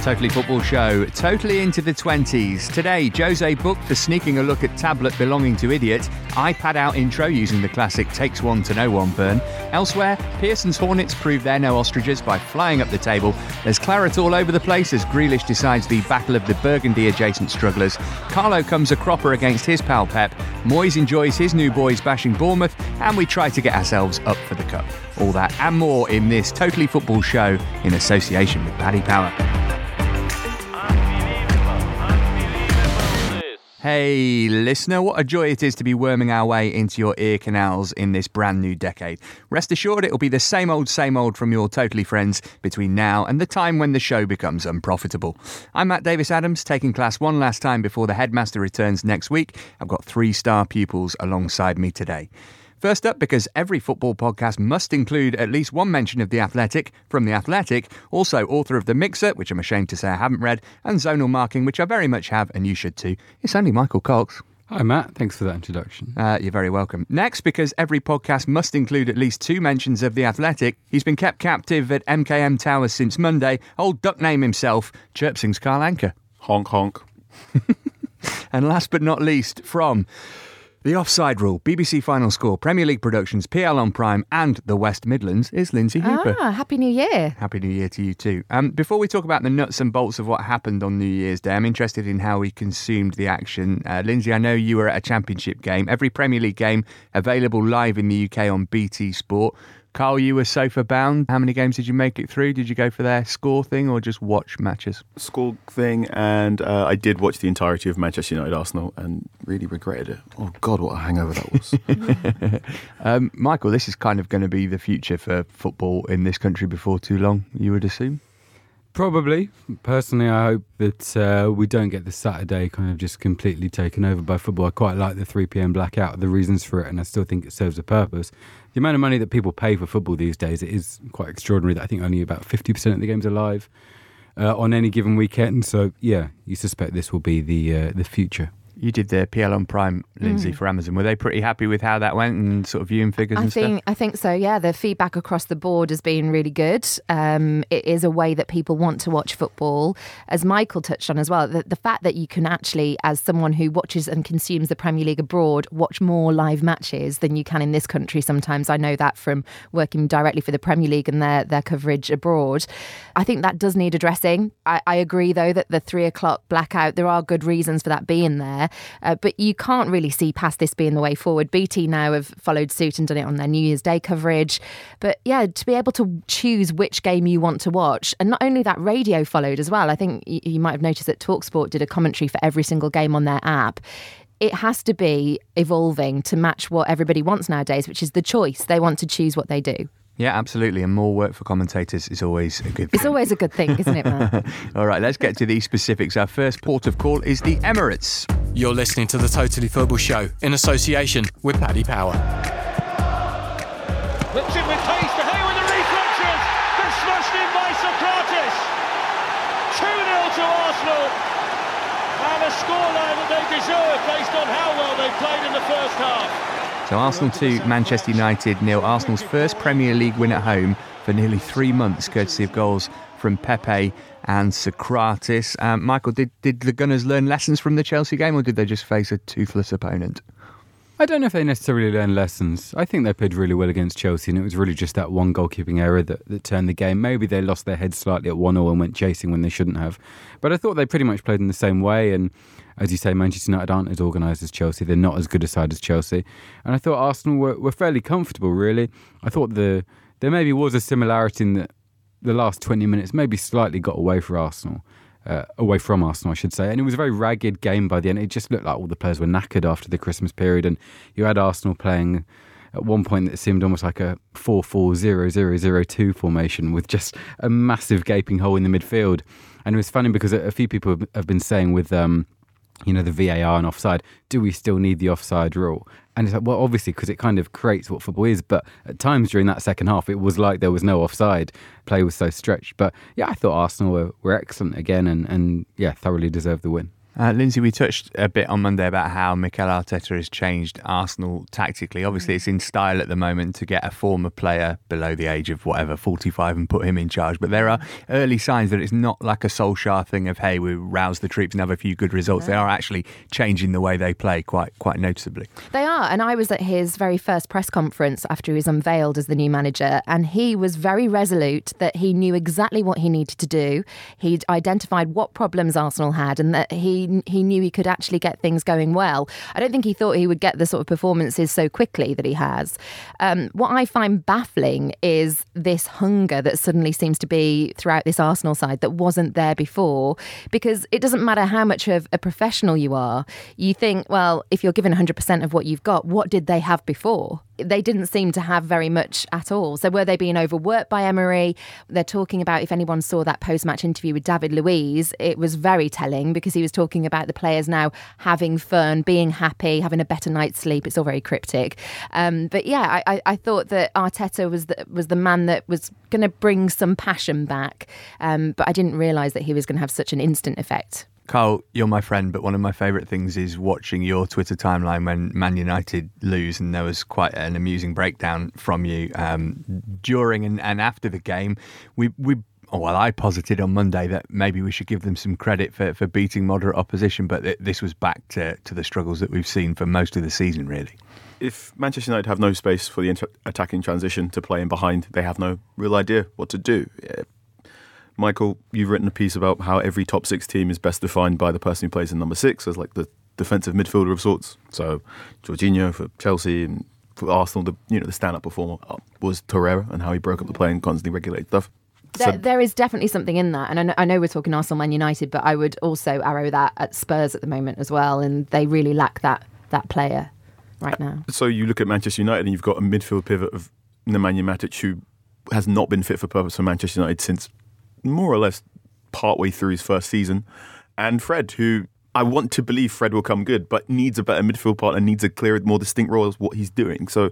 Totally Football Show, totally into the 20s. Today, Jose booked the sneaking a look at tablet belonging to Idiot. iPad out intro using the classic takes one to know one burn. Elsewhere, Pearson's Hornets prove they're no ostriches by flying up the table. There's claret all over the place as Grealish decides the battle of the Burgundy-adjacent strugglers. Carlo comes a cropper against his pal Pep. Moyes enjoys his new boys bashing Bournemouth, and we try to get ourselves up for the cup. All that and more in this Totally Football Show in association with Paddy Power. Hey listener, what a joy it is to be worming our way into your ear canals in this brand new decade. Rest assured it'll be the same old from your Totally friends between now and the time when the show becomes unprofitable. I'm Matt Davis-Adams, taking class one last time before the headmaster returns next week. I've got three star pupils alongside me today. First up, because every football podcast must include at least one mention of The Athletic, from The Athletic, also author of The Mixer, which I'm ashamed to say I haven't read, and Zonal Marking, which I very much have, and you should too. It's only Michael Cox. Hi Matt, thanks for that introduction. You're very welcome. Next, because every podcast must include at least two mentions of The Athletic, he's been kept captive at MKM Towers since Monday, old duck name himself, Chirpsing's Carl Anker. Honk honk. And last but not least, from The Offside Rule, BBC Final Score, Premier League Productions, PL on Prime and the West Midlands, is Lindsay Hooper. Ah, Happy New Year. Happy New Year to you too. Before we talk about the nuts and bolts of what happened on New Year's Day, I'm interested in how we consumed the action. Lindsay, I know you were at a championship game, every Premier League game available live in the UK on BT Sport. Carl, you were sofa bound. How many games did you make it through? Did you go for their score thing or just watch matches? Score thing, and I did watch the entirety of Manchester United Arsenal and really regretted it. Oh God, what a hangover that was. Michael, this is kind of going to be the future for football in this country before too long, you would assume? Probably. Personally, I hope that we don't get the Saturday kind of just completely taken over by football. I quite like the 3 p.m. blackout, the reasons for it, and I still think it serves a purpose. The amount of money that people pay for football these days, it is quite extraordinary that I think only about 50% of the games are live on any given weekend. So, yeah, you suspect this will be the future. You did the PL on Prime, Lindsay, for Amazon. Were they pretty happy with how that went and sort of viewing figures and stuff? I think so, yeah. The feedback across the board has been really good. It is a way that people want to watch football. As Michael touched on as well, the fact that you can actually, as someone who watches and consumes the Premier League abroad, watch more live matches than you can in this country sometimes. I know that from working directly for the Premier League and their coverage abroad. I think that does need addressing. I agree, though, that the 3 o'clock blackout, there are good reasons for that being there. But you can't really see past this being the way forward. BT now have followed suit and done it on their New Year's Day coverage. But yeah, to be able to choose which game you want to watch. And not only that, radio followed as well. I think you might have noticed that TalkSport did a commentary for every single game on their app. It has to be evolving to match what everybody wants nowadays, which is the choice. They want to choose what they do. Yeah, absolutely. And more work for commentators is always a good thing. It's always a good thing, isn't it, Matt? All right, let's get to the specifics. Our first port of call is the Emirates. You're listening to the Totally Football Show in association with Paddy Power. Lipton with pace, De Gea with the reflections. They're smashed in by Socrates. 2-0 to Arsenal. And a scoreline that they deserve based on how well they played in the first half. So Arsenal 2, Manchester United nil. Arsenal's first Premier League win at home for nearly 3 months, courtesy of goals from Pepe and Socrates. Michael, did the Gunners learn lessons from the Chelsea game, or did they just face a toothless opponent? I don't know if they necessarily learned lessons. I think they played really well against Chelsea, and it was really just that one goalkeeping error that turned the game. Maybe they lost their head slightly at 1-0 and went chasing when they shouldn't have. But I thought they pretty much played in the same way, and as you say, Manchester United aren't as organised as Chelsea. They're not as good a side as Chelsea. And I thought Arsenal were fairly comfortable, really. I thought there maybe was a similarity in that the last 20 minutes maybe slightly got away from Arsenal, and it was a very ragged game by the end. It just looked like all the players were knackered after the Christmas period, and you had Arsenal playing at one point that seemed almost like a 4-4-0-0-0-2 formation with just a massive gaping hole in the midfield. And it was funny because a few people have been saying with the VAR and offside, do we still need the offside rule? And it's like, well, obviously, because it kind of creates what football is. But at times during that second half, it was like there was no offside. Play was so stretched. But yeah, I thought Arsenal were excellent again and thoroughly deserved the win. Lindsay, we touched a bit on Monday about how Mikel Arteta has changed Arsenal tactically. Obviously, it's in style at the moment to get a former player below the age of whatever, 45, and put him in charge. But there are early signs that it's not like a Solskjaer thing of, hey, we rouse the troops and have a few good results. They are actually changing the way they play quite noticeably. They are. And I was at his very first press conference after he was unveiled as the new manager. And he was very resolute that he knew exactly what he needed to do. He'd identified what problems Arsenal had and that he knew he could actually get things going well. I don't think he thought he would get the sort of performances so quickly that he has. What I find baffling is this hunger that suddenly seems to be throughout this Arsenal side that wasn't there before, because it doesn't matter how much of a professional you are. You think, well, if you're given 100% of what you've got, what did they have before? They didn't seem to have very much at all. So were they being overworked by Emery? They're talking about, if anyone saw that post-match interview with David Luiz, it was very telling because he was talking about the players now having fun, being happy, having a better night's sleep. It's all very cryptic. But yeah, I thought that Arteta was the man that was going to bring some passion back. But I didn't realise that he was going to have such an instant effect. Carl, you're my friend, but one of my favourite things is watching your Twitter timeline when Man United lose, and there was quite an amusing breakdown from you during and after the game. I posited on Monday that maybe we should give them some credit for beating moderate opposition, but this was back to the struggles that we've seen for most of the season, really. If Manchester United have no space for the attacking transition to play in behind, they have no real idea what to do. Yeah. Michael, you've written a piece about how every top six team is best defined by the person who plays in number six as like the defensive midfielder of sorts. So Jorginho for Chelsea, and for Arsenal, the stand-up performer was Torreira, and how he broke up the play and constantly regulated stuff. There is definitely something in that, and I know we're talking Arsenal, Man United, but I would also arrow that at Spurs at the moment as well, and they really lack that player right now. So you look at Manchester United and you've got a midfield pivot of Nemanja Matic, who has not been fit for purpose for Manchester United since more or less partway through his first season, and Fred, who I want to believe Fred will come good, but needs a better midfield partner, needs a clearer, more distinct role as what he's doing. So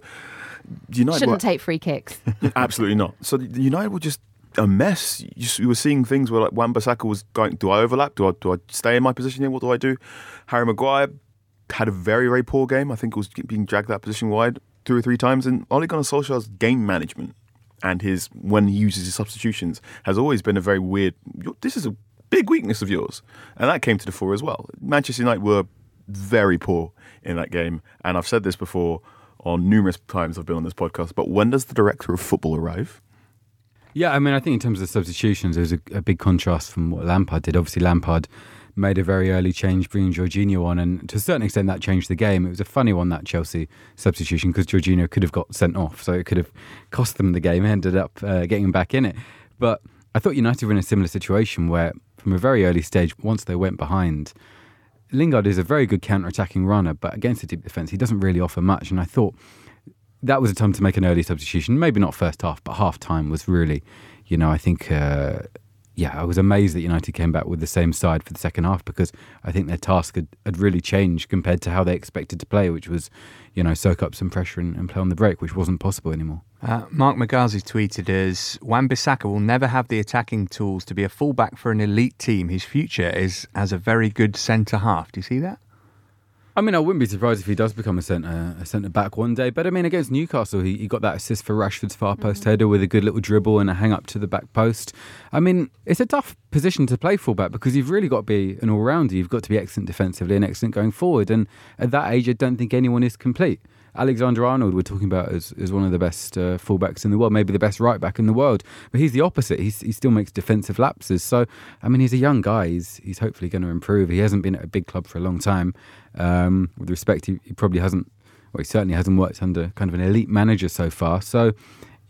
United shouldn't take free kicks. Absolutely not. So United were just a mess. You were seeing things where like Wan-Bissaka was going, do I overlap? Do I stay in my position here? What do I do? Harry Maguire had a very, very poor game. I think it was being dragged that position wide two or three times. And Ole Gunnar Solskjaer's game management and when he uses his substitutions has always been a very weird, this is a big weakness of yours. And that came to the fore as well. Manchester United were very poor in that game. And I've said this before on numerous times I've been on this podcast, but when does the director of football arrive? Yeah, I mean, I think in terms of the substitutions, there's a big contrast from what Lampard did. Obviously, Lampard made a very early change, bringing Jorginho on, and to a certain extent that changed the game. It was a funny one, that Chelsea substitution, because Jorginho could have got sent off, so it could have cost them the game, ended up getting him back in it. But I thought United were in a similar situation where, from a very early stage, once they went behind, Lingard is a very good counter-attacking runner, but against the deep defence, he doesn't really offer much, and I thought that was a time to make an early substitution. Maybe not first half, but half time was really, I think, I was amazed that United came back with the same side for the second half, because I think their task had really changed compared to how they expected to play, which was, soak up some pressure and play on the break, which wasn't possible anymore. Mark Magazzi tweeted us, Wan-Bissaka will never have the attacking tools to be a fullback for an elite team. His future is as a very good centre-half. Do you see that? I mean, I wouldn't be surprised if he does become a centre-back one day. But, I mean, against Newcastle, he got that assist for Rashford's far-post header with a good little dribble and a hang-up to the back post. I mean, it's a tough position to play full-back because you've really got to be an all-rounder. You've got to be excellent defensively and excellent going forward. And at that age, I don't think anyone is complete. Alexander-Arnold, we're talking about as one of the best full-backs in the world, maybe the best right-back in the world. But he's the opposite. He still makes defensive lapses. So, I mean, he's a young guy. He's hopefully going to improve. He hasn't been at a big club for a long time. With respect, he probably hasn't, or he certainly hasn't worked under kind of an elite manager so far. So,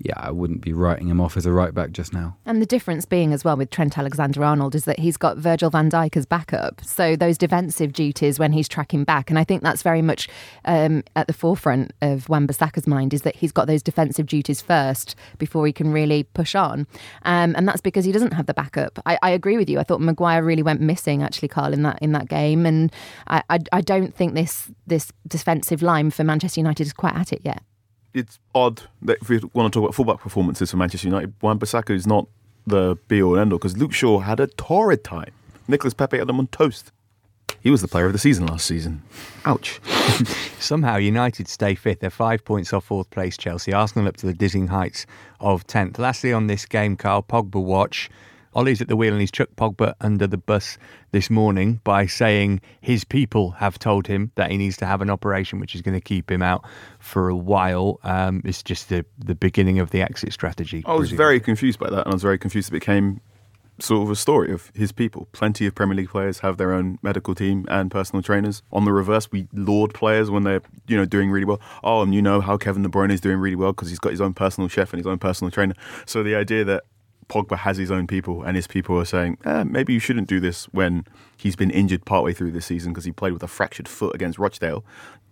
yeah, I wouldn't be writing him off as a right-back just now. And the difference being as well with Trent Alexander-Arnold is that he's got Virgil van Dijk as backup. So those defensive duties when he's tracking back, and I think that's very much at the forefront of Wan-Bissaka's mind, is that he's got those defensive duties first before he can really push on. And that's because he doesn't have the backup. I agree with you. I thought Maguire really went missing, actually, Carl, in that game. And I don't think this defensive line for Manchester United is quite at it yet. It's odd that if we want to talk about fullback performances for Manchester United, Wan-Bissaka is not the be-all and end-all, because Luke Shaw had a torrid time. Nicolas Pepe had them on toast. He was the player of the season last season. Ouch. Somehow United stay fifth. They're 5 points off fourth place Chelsea. Arsenal up to the dizzying heights of 10th. Lastly on this game, Kyle, Pogba watch. Ollie's at the wheel and he's chucked Pogba under the bus this morning by saying his people have told him that he needs to have an operation which is going to keep him out for a while. It's just the beginning of the exit strategy. I was very confused by that, and I was very confused it became sort of a story of his people. Plenty of Premier League players have their own medical team and personal trainers. On the reverse, we laud players when they're, you know, doing really well. Oh, and you know how Kevin De Bruyne is doing really well because he's got his own personal chef and his own personal trainer. So the idea that Pogba has his own people and his people are saying, maybe you shouldn't do this when he's been injured partway through this season because he played with a fractured foot against Rochdale.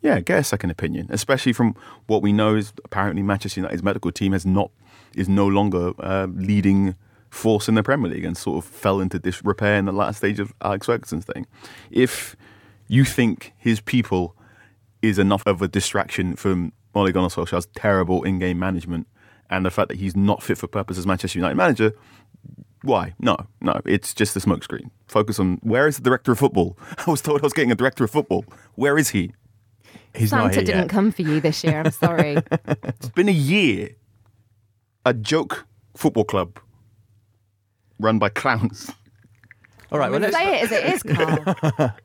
Yeah, get a second opinion, especially from what we know is apparently Manchester United's medical team is no longer leading force in the Premier League and sort of fell into disrepair in the last stage of Alex Ferguson's thing. If you think his people is enough of a distraction from Ole Gunnar Solskjaer's terrible in-game management and the fact that he's not fit for purpose as Manchester United manager, why? No, it's just a smokescreen. Focus on, where is the director of football? I was told I was getting a director of football. Where is he? He's Santa not here didn't yet. Come for you this year, I'm sorry. It's been a year. A joke football club run by clowns. All right, well, let's say it as it is, Carl.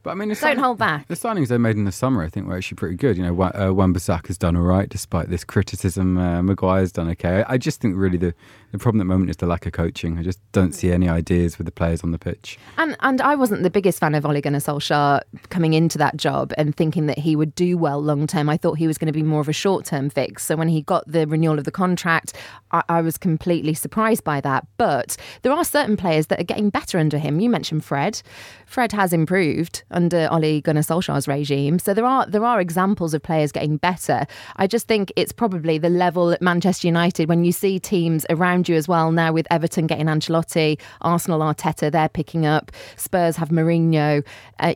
But I mean, don't hold back. The signings they made in the summer, I think, were actually pretty good. You know, Wan-Bissaka's done all right, despite this criticism. Maguire's done okay. I just think really the problem at the moment is the lack of coaching. I just don't see any ideas with the players on the pitch. And I wasn't the biggest fan of Ole Gunnar Solskjaer coming into that job and thinking that he would do well long term. I thought he was going to be more of a short term fix. So when he got the renewal of the contract, I was completely surprised by that. But there are certain players that are getting better under him. You mentioned Fred. Fred has improved under Ole Gunnar Solskjaer's regime. So there are examples of players getting better. I just think it's probably the level at Manchester United when you see teams around you as well now with Everton getting Ancelotti, Arsenal Arteta, they're picking up, Spurs have Mourinho.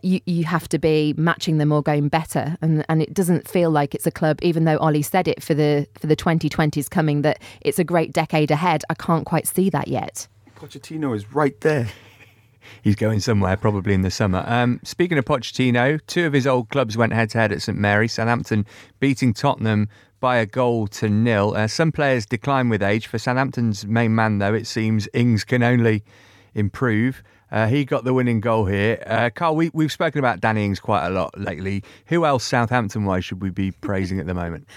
You have to be matching them or going better. And it doesn't feel like it's a club, even though Ole said it for the 2020s coming, that it's a great decade ahead. I can't quite see that yet. Pochettino is right there. He's going somewhere, probably in the summer. Speaking of Pochettino, two of his old clubs went head-to-head at St Mary's, Southampton beating Tottenham by 1-0. Some players decline with age. For Southampton's main man, though, it seems Ings can only improve. He got the winning goal here. Carl, we've spoken about Danny Ings quite a lot lately. Who else Southampton-wise should we be praising at the moment?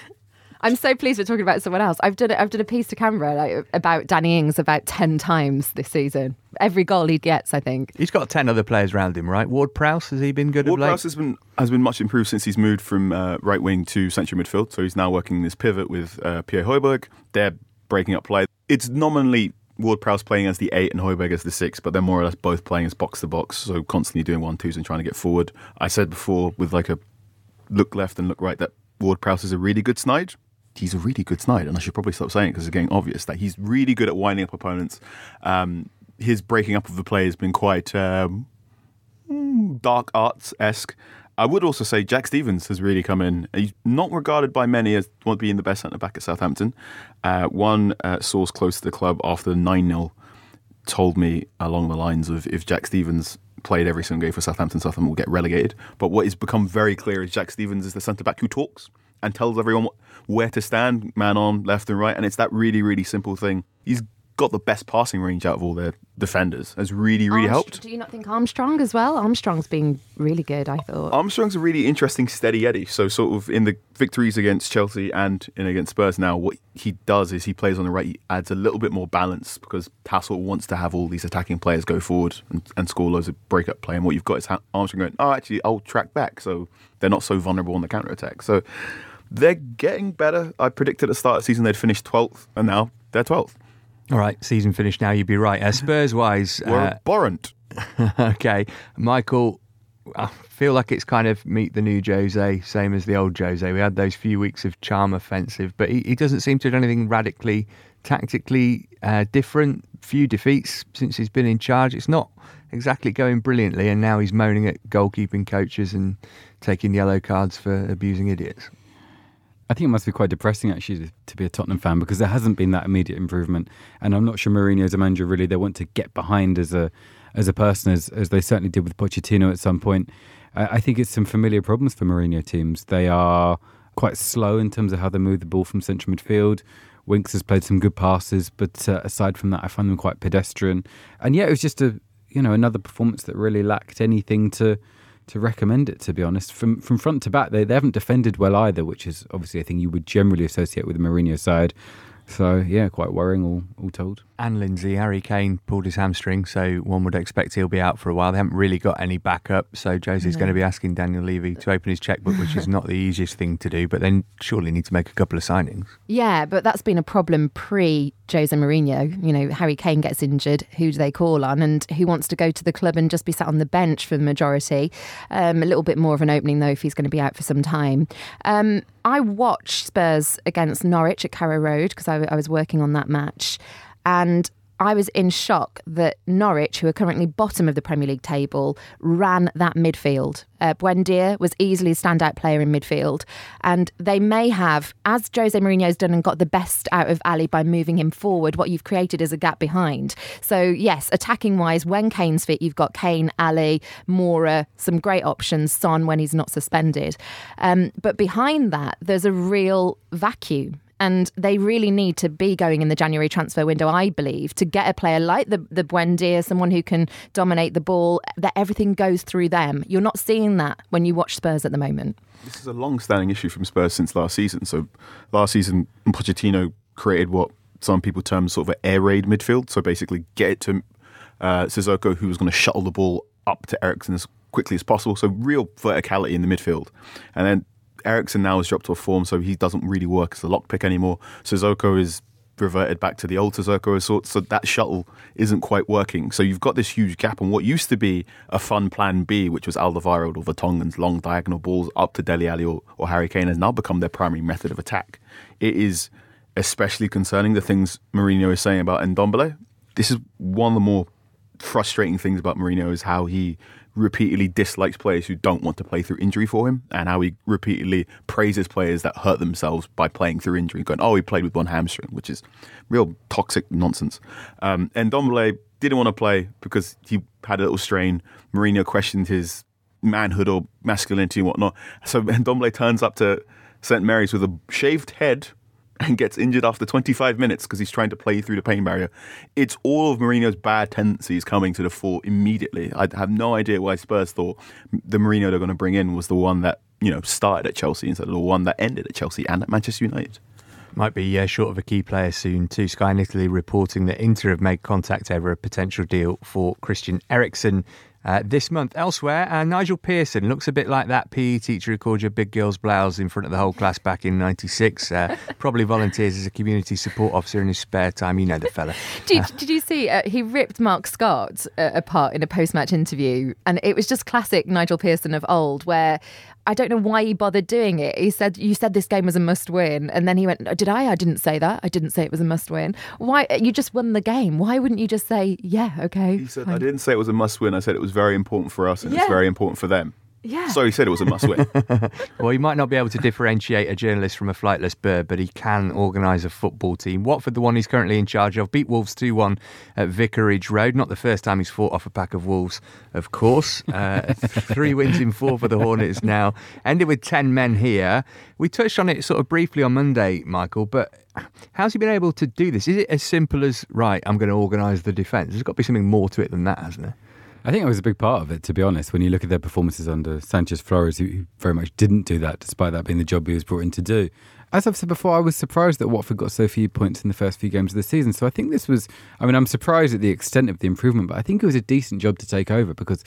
I'm so pleased we're talking about someone else. I've done a piece to camera about Danny Ings about 10 times this season. Every goal he gets, I think. He's got 10 other players around him, right? Ward Prowse, has he been good? Ward Prowse has been much improved since he's moved from right wing to central midfield. So he's now working this pivot with Pierre Højbjerg. They're breaking up play. It's nominally Ward Prowse playing as the 8 and Højbjerg as the 6, but they're more or less both playing as box to box. So constantly doing 1-2s and trying to get forward. I said before with like a look left and look right that Ward Prowse is a really good snide. He's a really good snide, and I should probably stop saying it because it's getting obvious that he's really good at winding up opponents. His breaking up of the play has been quite dark arts-esque. I would also say Jack Stephens has really come in. He's not regarded by many as being the best centre-back at Southampton. One source close to the club after 9-0 told me along the lines of, if Jack Stephens played every single game for Southampton, Southampton will get relegated. But what has become very clear is Jack Stephens is the centre-back who talks and tells everyone where to stand, man on, left and right. And it's that really, really simple thing. He's got the best passing range out of all their defenders. Has really, really helped. Do you not think Armstrong as well? Armstrong's been really good, I thought. Armstrong's a really interesting steady Eddie. So sort of in the victories against Chelsea and in against Spurs now, what he does is he plays on the right. He adds a little bit more balance because Tassel wants to have all these attacking players go forward and score loads of break-up play. And what you've got is Armstrong going, oh, actually, I'll track back. So they're not so vulnerable on the counter-attack. So they're getting better. I predicted at the start of the season they'd finish 12th, and now they're 12th. All right, season finished now, you'd be right. Spurs-wise... We're abhorrent. OK. Michael, I feel like it's kind of meet the new Jose, same as the old Jose. We had those few weeks of charm offensive, but he doesn't seem to do anything radically, tactically different. Few defeats since he's been in charge. It's not exactly going brilliantly, and now he's moaning at goalkeeping coaches and taking yellow cards for abusing idiots. I think it must be quite depressing, actually, to be a Tottenham fan, because there hasn't been that immediate improvement. And I'm not sure Mourinho's a manager, really, they want to get behind as a person, as they certainly did with Pochettino at some point. I think it's some familiar problems for Mourinho teams. They are quite slow in terms of how they move the ball from central midfield. Winks has played some good passes, but aside from that, I find them quite pedestrian. And yeah, it was just another performance that really lacked anything to recommend it, to be honest. From front to back, they haven't defended well either, which is obviously a thing you would generally associate with the Mourinho side. So, yeah, quite worrying all told. And Lindsay, Harry Kane pulled his hamstring, so one would expect he'll be out for a while. They haven't really got any backup, so Jose's going to be asking Daniel Levy to open his chequebook, which is not the easiest thing to do, but then surely need to make a couple of signings. Yeah, but that's been a problem pre-Jose Mourinho. You know, Harry Kane gets injured, who do they call on? And who wants to go to the club and just be sat on the bench for the majority? A little bit more of an opening, though, if he's going to be out for some time. I watched Spurs against Norwich at Carrow Road because I was working on that match, and I was in shock that Norwich, who are currently bottom of the Premier League table, ran that midfield. Buendia was easily a standout player in midfield, and they may have, as Jose Mourinho's done and got the best out of Ali by moving him forward, what you've created is a gap behind. So yes, attacking wise, when Kane's fit, you've got Kane, Ali, Moura, some great options, Son when he's not suspended, but behind that there's a real vacuum. And they really need to be going in the January transfer window, I believe, to get a player like the Buendia, someone who can dominate the ball, that everything goes through them. You're not seeing that when you watch Spurs at the moment. This is a long-standing issue from Spurs since last season. So last season, Pochettino created what some people term sort of an air raid midfield. So basically get it to Sissoko, who was going to shuttle the ball up to Eriksen as quickly as possible. So real verticality in the midfield. And then Eriksen now has dropped to a form, so he doesn't really work as a lockpick anymore. Sissoko is reverted back to the old Sissoko of sorts, so that shuttle isn't quite working. So you've got this huge gap, and what used to be a fun plan B, which was Alderweireld or Vertonghen's long diagonal balls up to Dele Alli or Harry Kane, has now become their primary method of attack. It is especially concerning, the things Mourinho is saying about Ndombele. This is one of the more frustrating things about Mourinho, is how he repeatedly dislikes players who don't want to play through injury for him, and how he repeatedly praises players that hurt themselves by playing through injury, going, oh, he played with one hamstring, which is real toxic nonsense. And Ndombele didn't want to play because he had a little strain. Mourinho questioned his manhood or masculinity and whatnot. So Ndombele turns up to St Mary's with a shaved head and gets injured after 25 minutes because he's trying to play through the pain barrier. It's all of Mourinho's bad tendencies coming to the fore immediately. I have no idea why Spurs thought the Mourinho they're going to bring in was the one that, you know, started at Chelsea instead of the one that ended at Chelsea and at Manchester United. Might be short of a key player soon too. Sky in Italy reporting that Inter have made contact over a potential deal for Christian Eriksen this month. Elsewhere, Nigel Pearson looks a bit like that PE teacher who called your big girl's blouse in front of the whole class back in '96. Probably volunteers as a community support officer in his spare time. You know the fella. Did you see he ripped Mark Scott apart in a post-match interview, and it was just classic Nigel Pearson of old, where I don't know why he bothered doing it. He said, you said this game was a must win. And then he went, did I? I didn't say that. I didn't say it was a must win. Why? You just won the game. Why wouldn't you just say, yeah, okay. He said, fine. I didn't say it was a must win. I said it was very important for us and it's very important for them. Yeah. So he said it was a must win. Well, he might not be able to differentiate a journalist from a flightless bird, but he can organise a football team. Watford, the one he's currently in charge of, beat Wolves 2-1 at Vicarage Road. Not the first time he's fought off a pack of wolves, of course. 3 wins in 4 for the Hornets now. Ended with 10 men here. We touched on it sort of briefly on Monday, Michael, but how's he been able to do this? Is it as simple as, right, I'm going to organise the defence? There's got to be something more to it than that, hasn't there? I think it was a big part of it, to be honest. When you look at their performances under Sanchez Flores, who very much didn't do that, despite that being the job he was brought in to do. As I've said before, I was surprised that Watford got so few points in the first few games of the season. So I think this was, I mean, I'm surprised at the extent of the improvement, but I think it was a decent job to take over because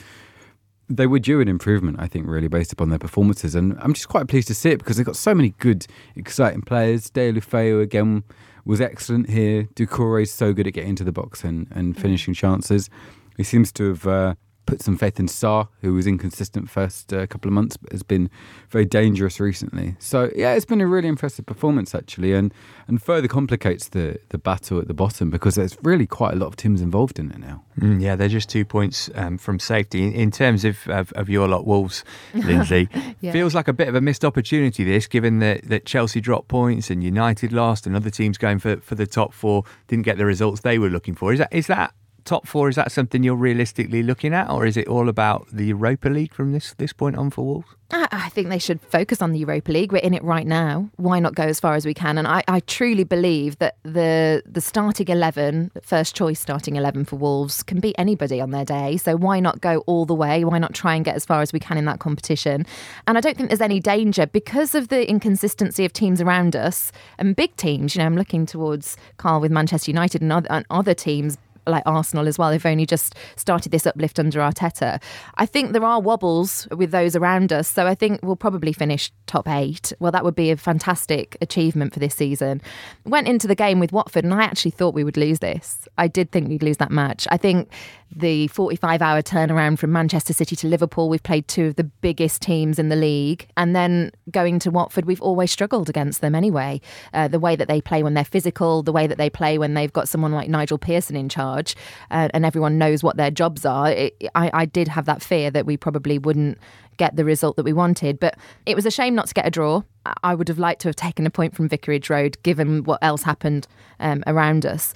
they were due an improvement, I think, really, based upon their performances. And I'm just quite pleased to see it because they've got so many good, exciting players. Deo Lufeu, again, was excellent here. Doucouré's so good at getting into the box and finishing chances. He seems to have put some faith in Sarr, who was inconsistent first couple of months, but has been very dangerous recently. So, yeah, it's been a really impressive performance, actually, and further complicates the battle at the bottom because there's really quite a lot of teams involved in it now. Yeah, they're just 2 points from safety. In terms of your lot, Wolves, Lindsay, feels like a bit of a missed opportunity, this, given that Chelsea dropped points and United lost and other teams going for the top 4 didn't get the results they were looking for. Is that top four, is that something you're realistically looking at, or is it all about the Europa League from this point on for Wolves? I think they should focus on the Europa League. We're in it right now. Why not go as far as we can? And I truly believe that the starting 11, first choice starting 11 for Wolves, can beat anybody on their day. So why not go all the way? Why not try and get as far as we can in that competition? And I don't think there's any danger because of the inconsistency of teams around us and big teams. You know, I'm looking towards Carl with Manchester United and other teams like Arsenal as well. They've only just started this uplift under Arteta. I think there are wobbles with those around us, so I think we'll probably finish top 8. Well, that would be a fantastic achievement for this season. Went into the game with Watford and I actually thought we would lose this. I did think we'd lose that match. I think the 45-hour turnaround from Manchester City to Liverpool, we've played two of the biggest teams in the league, and then going to Watford, we've always struggled against them anyway. The way that they play when they're physical, the way that they play when they've got someone like Nigel Pearson in charge, and everyone knows what their jobs are. I did have that fear that we probably wouldn't get the result that we wanted, but it was a shame not to get a draw. I would have liked to have taken a point from Vicarage Road given what else happened around us.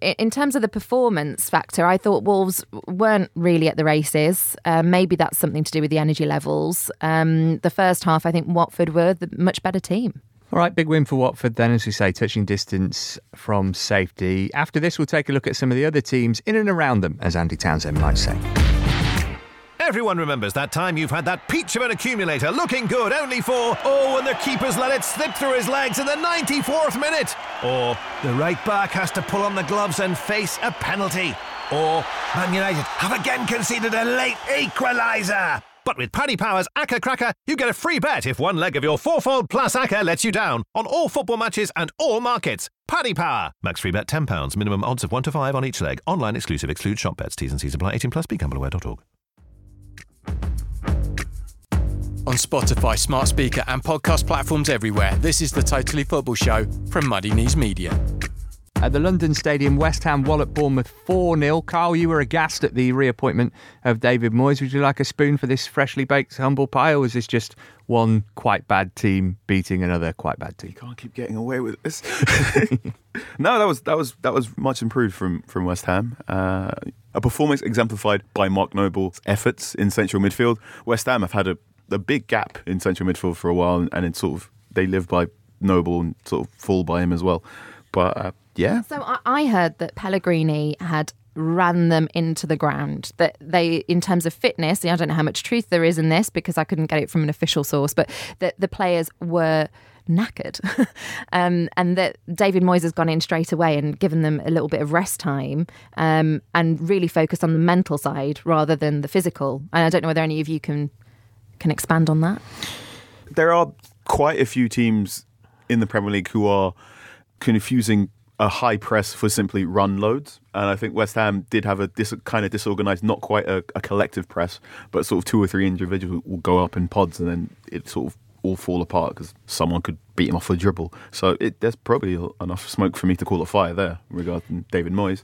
In terms of the performance factor, I thought Wolves weren't really at the races. Maybe that's something to do with the energy levels. The first half, I think Watford were the much better team. All right, big win for Watford then, as we say, touching distance from safety. After this, we'll take a look at some of the other teams in and around them, as Andy Townsend might say. Everyone remembers that time you've had that peach of an accumulator looking good only for, oh, and the keeper's let it slip through his legs in the 94th minute. Or the right back has to pull on the gloves and face a penalty. Or Man United have again conceded a late equaliser. But with Paddy Power's Acca Cracker, you get a free bet if one leg of your fourfold plus Acca lets you down on all football matches and all markets. Paddy Power. Max free bet £10. Minimum odds of 1 to 5 on each leg. Online exclusive. Exclude shop bets. T's and C's apply. 18 plus. BeGambleAware.org. On Spotify, smart speaker and podcast platforms everywhere, this is the Totally Football Show from Muddy Knees Media. At the London Stadium, West Ham wallop Bournemouth 4-0. Carl, you were aghast at the reappointment of David Moyes. Would you like a spoon for this freshly baked humble pie, or is this just one quite bad team beating another quite bad team? You can't keep getting away with this. No, that was much improved from West Ham. A performance exemplified by Mark Noble's efforts in central midfield. West Ham have had a big gap in central midfield for a while, and it's sort of they live by Noble and sort of fall by him as well. But yeah. So I heard that Pellegrini had ran them into the ground, that they, in terms of fitness, I don't know how much truth there is in this because I couldn't get it from an official source, but that the players were knackered and that David Moyes has gone in straight away and given them a little bit of rest time and really focused on the mental side rather than the physical. And I don't know whether any of you can expand on that. There are quite a few teams in the Premier League who are confusing a high press for simply run loads, and I think West Ham did have a kind of disorganised, not quite a collective press, but sort of two or three individuals will go up in pods and then it sort of all fall apart because someone could beat him off a dribble. So there's probably enough smoke for me to call a fire there regarding David Moyes.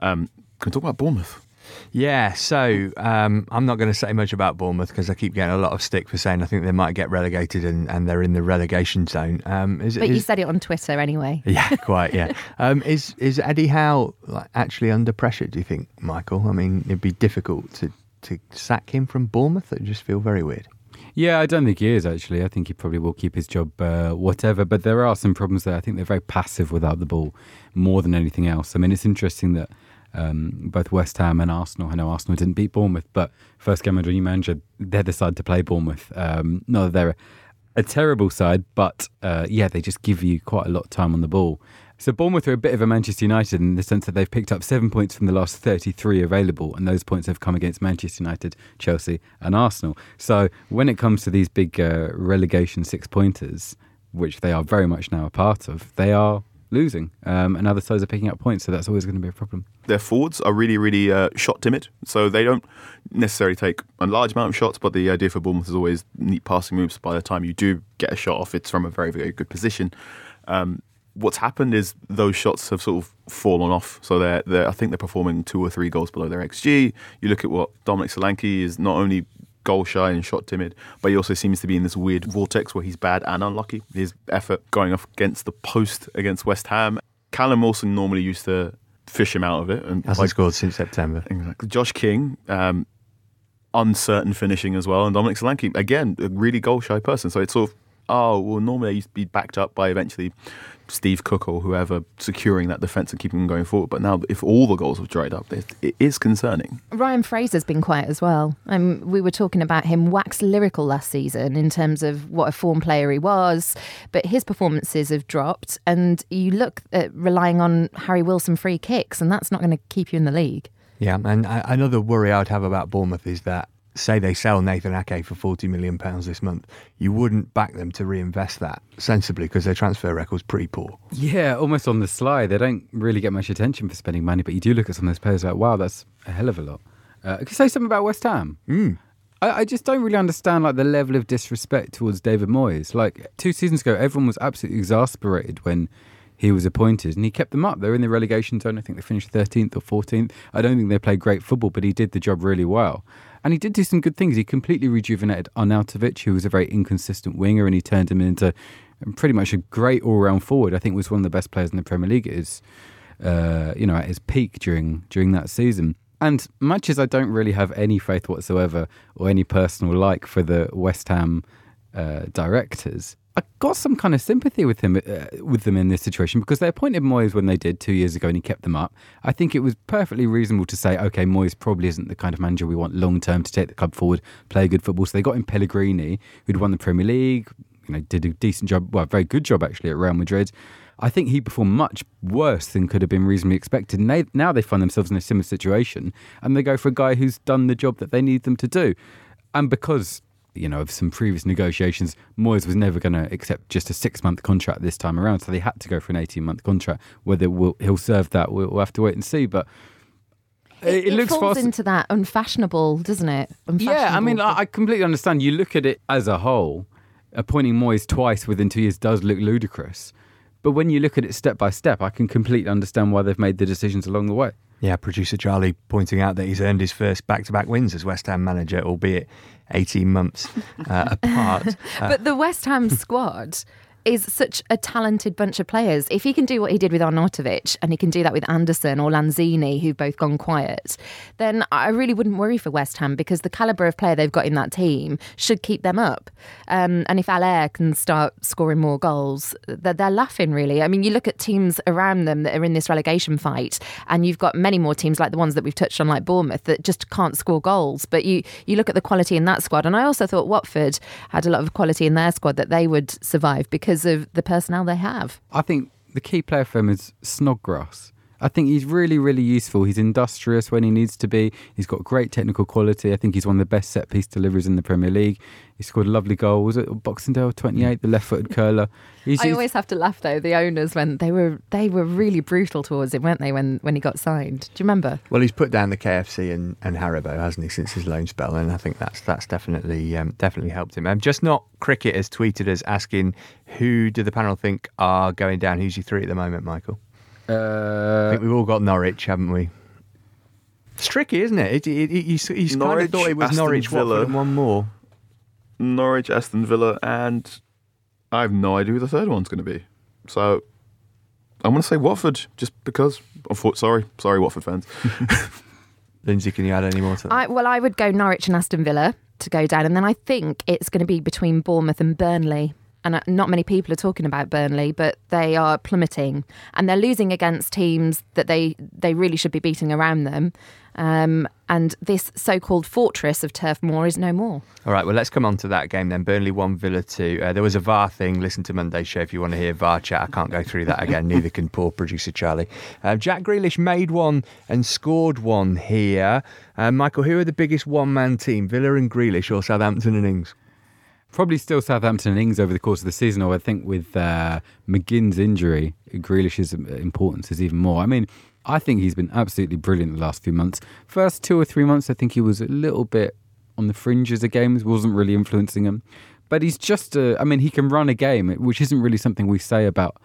Can we talk about Bournemouth? Yeah, so I'm not going to say much about Bournemouth because I keep getting a lot of stick for saying I think they might get relegated and they're in the relegation zone. You said it on Twitter anyway. Yeah, quite, yeah. Is Eddie Howe actually under pressure, do you think, Michael? I mean, it'd be difficult to sack him from Bournemouth. It would just feel very weird. Yeah, I don't think he is, actually. I think he probably will keep his job, whatever. But there are some problems there. I think they're very passive without the ball more than anything else. I mean, it's interesting that both West Ham and Arsenal. I know Arsenal didn't beat Bournemouth, but first game under a new manager, they're the side to play Bournemouth. Not that they're a terrible side, but they just give you quite a lot of time on the ball. So Bournemouth are a bit of a Manchester United in the sense that they've picked up 7 points from the last 33 available, and those points have come against Manchester United, Chelsea and Arsenal. So when it comes to these big relegation six-pointers, which they are very much now a part of, they are losing, and other sides are picking up points, so that's always going to be a problem. Their forwards are really, really shot timid, so they don't necessarily take a large amount of shots, but the idea for Bournemouth is always neat passing moves. By the time you do get a shot off, it's from a very, very good position. What's happened is those shots have sort of fallen off, so I think they're performing 2 or 3 goals below their XG. You look at what Dominic Solanke is, not only goal shy and shot timid, but he also seems to be in this weird vortex where he's bad and unlucky. His effort going off against the post against West Ham. Callum Wilson normally used to fish him out of it. And hasn't scored since September. Exactly. Josh King, uncertain finishing as well. And Dominic Solanke, again, a really goal-shy person. So it's sort of, oh, well, normally he'd be backed up by eventually Steve Cook or whoever securing that defence and keeping them going forward. But now, if all the goals have dried up, it is concerning. Ryan Fraser's been quiet as well. We were talking about him wax lyrical last season in terms of what a form player he was, but his performances have dropped. And you look at relying on Harry Wilson free kicks, and that's not going to keep you in the league. Yeah, and another worry I'd have about Bournemouth is that, say they sell Nathan Ake for £40 million this month, you wouldn't back them to reinvest that sensibly because their transfer record's pretty poor. Yeah, almost on the sly. They don't really get much attention for spending money, but you do look at some of those players like, wow, that's a hell of a lot. Could you say something about West Ham? I just don't really understand the level of disrespect towards David Moyes. 2 seasons ago, everyone was absolutely exasperated when he was appointed, and he kept them up. They were in the relegation zone. I think they finished 13th or 14th. I don't think they played great football, but he did the job really well. And he did do some good things. He completely rejuvenated Arnautovic, who was a very inconsistent winger, and he turned him into pretty much a great all-round forward. I think was one of the best players in the Premier League at his peak during that season. And much as I don't really have any faith whatsoever or any personal like for the West Ham directors, I got some kind of sympathy with them in this situation because they appointed Moyes when they did 2 years ago and he kept them up. I think it was perfectly reasonable to say, OK, Moyes probably isn't the kind of manager we want long-term to take the club forward, play good football. So they got in Pellegrini, who'd won the Premier League, did a decent job, well, a very good job actually at Real Madrid. I think he performed much worse than could have been reasonably expected. And now they find themselves in a similar situation and they go for a guy who's done the job that they need them to do. And because of some previous negotiations, Moyes was never going to accept just a 6-month contract this time around, so they had to go for an 18-month contract. Whether he'll serve that, we'll have to wait and see, but it falls into that unfashionable, doesn't it? Yeah, I completely understand. You look at it as a whole, appointing Moyes twice within 2 years does look ludicrous, but when you look at it step by step, I can completely understand why they've made the decisions along the way. Yeah, producer Charlie pointing out that he's earned his first back-to-back wins as West Ham manager, albeit 18 months apart. But the West Ham squad is such a talented bunch of players. If he can do what he did with Arnautovic and he can do that with Anderson or Lanzini, who've both gone quiet, then I really wouldn't worry for West Ham because the calibre of player they've got in that team should keep them up. And if Allaire can start scoring more goals, they're laughing, really. I mean, you look at teams around them that are in this relegation fight and you've got many more teams like the ones that we've touched on, like Bournemouth, that just can't score goals. But you look at the quality in that squad. And I also thought Watford had a lot of quality in their squad that they would survive because of the personnel they have. I think the key player for him is Snodgrass. I think he's really, really useful. He's industrious when he needs to be. He's got great technical quality. I think he's one of the best set-piece deliveries in the Premier League. He scored a lovely goal. Was it Boxing Day 28, the left-footed curler? I always have to laugh, though, the owners, when they were really brutal towards him, weren't they, when he got signed? Do you remember? Well, he's put down the KFC and Haribo, hasn't he, since his loan spell, and I think that's definitely helped him. Just Not Cricket has tweeted us asking, who do the panel think are going down? Who's your three at the moment, Michael? I think we've all got Norwich, haven't we? It's tricky, isn't it? You kind of thought it was Aston Norwich, Villa. Watford, and one more. Norwich, Aston Villa, and I have no idea who the third one's going to be. So I'm going to say Watford, just because. Sorry, Watford fans. Lindsay, can you add any more to that? I would go Norwich and Aston Villa to go down, and then I think it's going to be between Bournemouth and Burnley. And not many people are talking about Burnley, but they are plummeting. And they're losing against teams that they really should be beating around them. And this so-called fortress of Turf Moor is no more. All right, well, let's come on to that game then. Burnley 1, Villa 2. There was a VAR thing. Listen to Monday's show if you want to hear VAR chat. I can't go through that again. Neither can poor producer Charlie. Jack Grealish made one and scored one here. Michael, who are the biggest one-man team, Villa and Grealish or Southampton and Ings? Probably still Southampton and Ings over the course of the season, or I think with McGinn's injury, Grealish's importance is even more. I mean, I think he's been absolutely brilliant the last few months. First 2 or 3 months, I think he was a little bit on the fringes of games, wasn't really influencing him. But he's just he can run a game, which isn't really something we say about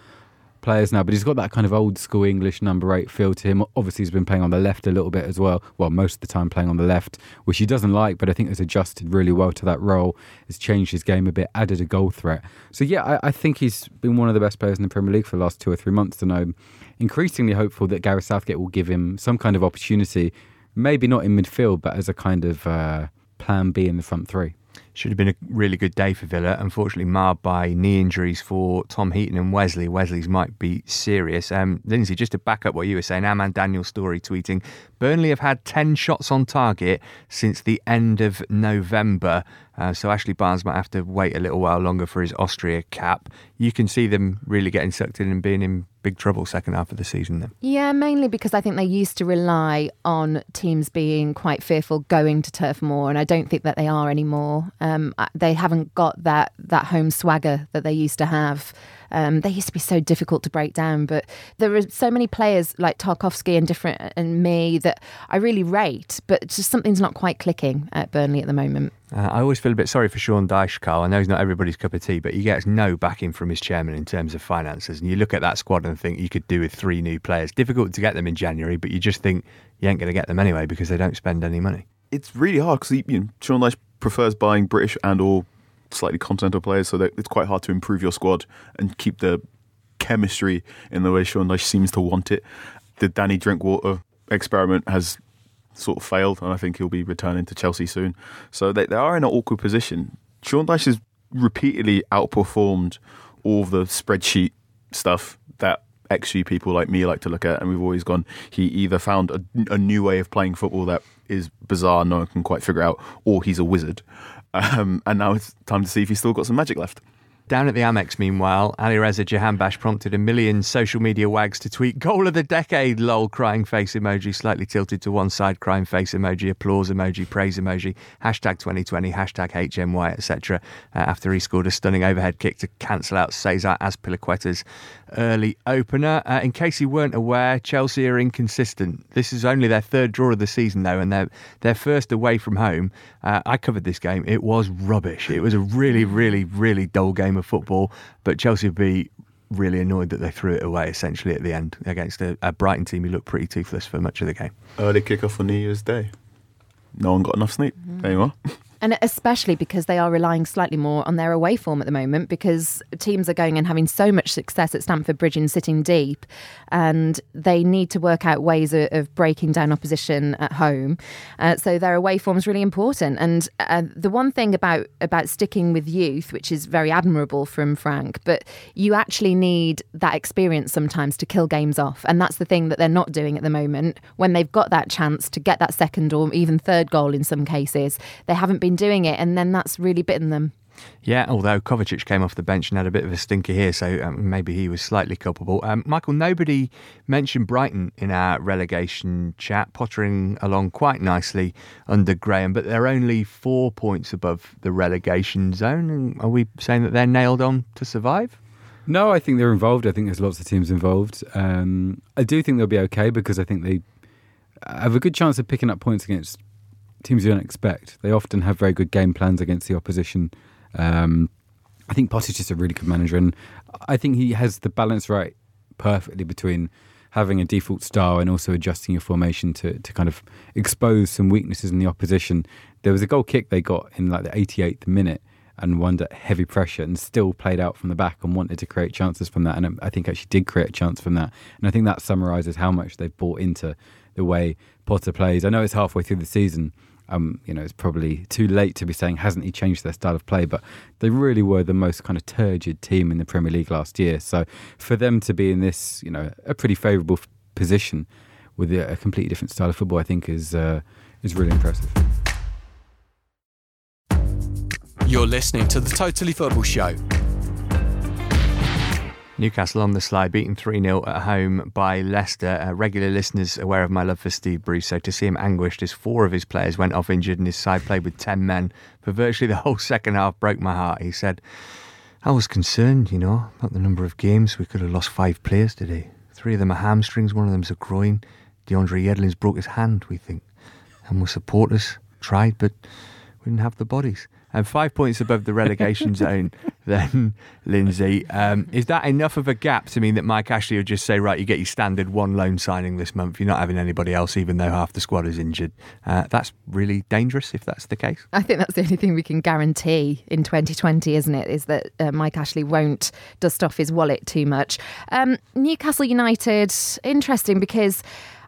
players now, but he's got that kind of old school English number 8 feel to him. Obviously, he's been playing on the left a little bit as well. Well, most of the time playing on the left, which he doesn't like, but I think has adjusted really well to that role. Has changed his game a bit, added a goal threat. So yeah, I think he's been one of the best players in the Premier League for the last 2 or 3 months, and I'm increasingly hopeful that Gareth Southgate will give him some kind of opportunity, maybe not in midfield, but as a kind of plan B in the front 3. Should have been a really good day for Villa. Unfortunately, marred by knee injuries for Tom Heaton and Wesley. Wesley's might be serious. Lindsay, just to back up what you were saying, our man Daniel Story tweeting, Burnley have had 10 shots on target since the end of November. So Ashley Barnes might have to wait a little while longer for his Austria cap. You can see them really getting sucked in and being in big trouble second half of the season then. Yeah, mainly because I think they used to rely on teams being quite fearful going to Turf Moor, and I don't think that they are anymore. They haven't got that home swagger that they used to have. They used to be so difficult to break down, but there are so many players like Tarkovsky and different and me that I really rate, but just something's not quite clicking at Burnley at the moment. I always feel a bit sorry for Sean Dyche, Carl. I know he's not everybody's cup of tea, but he gets no backing from his chairman in terms of finances. And you look at that squad and think you could do with 3 new players. Difficult to get them in January, but you just think you ain't going to get them anyway because they don't spend any money. It's really hard because Sean Dyche prefers buying British and or slightly continental players, so that it's quite hard to improve your squad and keep the chemistry in the way Sean Dyche seems to want it. The Danny Drinkwater experiment has sort of failed, and I think he'll be returning to Chelsea soon. So they are in an awkward position. Sean Dyche has repeatedly outperformed all the spreadsheet stuff that XG people like me like to look at, and we've always gone, he either found a new way of playing football that is bizarre, no one can quite figure out, or he's a wizard. And now it's time to see if he's still got some magic left. Down at the Amex, meanwhile, Alireza Jahanbash prompted a million social media wags to tweet, goal of the decade, lol, crying face emoji, slightly tilted to one side, crying face emoji, applause emoji, praise emoji, hashtag 2020, hashtag HMY, etc. After he scored a stunning overhead kick to cancel out Cesar Azpilicueta's early opener. In case you weren't aware, Chelsea are inconsistent. This is only their 3rd draw of the season, though, and their first away from home. I covered this game. It was rubbish. It was a really, really, really dull game of football, but Chelsea would be really annoyed that they threw it away essentially at the end against a Brighton team who looked pretty toothless for much of the game. Early kickoff on New Year's Day. No one got enough sleep. Mm-hmm. There you are. And especially because they are relying slightly more on their away form at the moment, because teams are going and having so much success at Stamford Bridge in sitting deep, and they need to work out ways of breaking down opposition at home. So their away form is really important. And the one thing about sticking with youth, which is very admirable from Frank, but you actually need that experience sometimes to kill games off. And that's the thing that they're not doing at the moment. When they've got that chance to get that second or even third goal in some cases, they haven't been doing it, and then that's really bitten them. Yeah, although Kovacic came off the bench and had a bit of a stinker here, so maybe he was slightly culpable. Michael, nobody mentioned Brighton in our relegation chat, pottering along quite nicely under Graham, but they're only 4 points above the relegation zone. And are we saying that they're nailed on to survive? No, I think they're involved. I think there's lots of teams involved. I do think they'll be okay, because I think they have a good chance of picking up points against teams you don't expect. They often have very good game plans against the opposition. I think Pochettino is a really good manager, and I think he has the balance right perfectly between having a default style and also adjusting your formation to kind of expose some weaknesses in the opposition. There was a goal kick they got in like the 88th minute and won under heavy pressure and still played out from the back and wanted to create chances from that, and I think actually did create a chance from that. And I think that summarises how much they've bought into the way Potter plays. I know it's halfway through the season. It's probably too late to be saying, hasn't he changed their style of play? But they really were the most kind of turgid team in the Premier League last year. So for them to be in this, a pretty favourable position with a completely different style of football, I think is really impressive. You're listening to The Totally Football Show. Newcastle on the sly, beaten 3-0 at home by Leicester. Regular listeners aware of my love for Steve Bruce, so to see him anguished as 4 of his players went off injured and his side played with 10 men for virtually the whole second half broke my heart. He said, I was concerned, about the number of games. We could have lost 5 players today. 3 of them are hamstrings, 1 of them's a groin. DeAndre Yedlin's broke his hand, we think. And we'll support us, tried, but we didn't have the bodies. and 5 points above the relegation zone then, Lindsay. Is that enough of a gap to mean that Mike Ashley would just say, right, you get your standard one loan signing this month, you're not having anybody else even though half the squad is injured? That's really dangerous if that's the case. I think that's the only thing we can guarantee in 2020, isn't it, is that Mike Ashley won't dust off his wallet too much. Newcastle United, interesting, because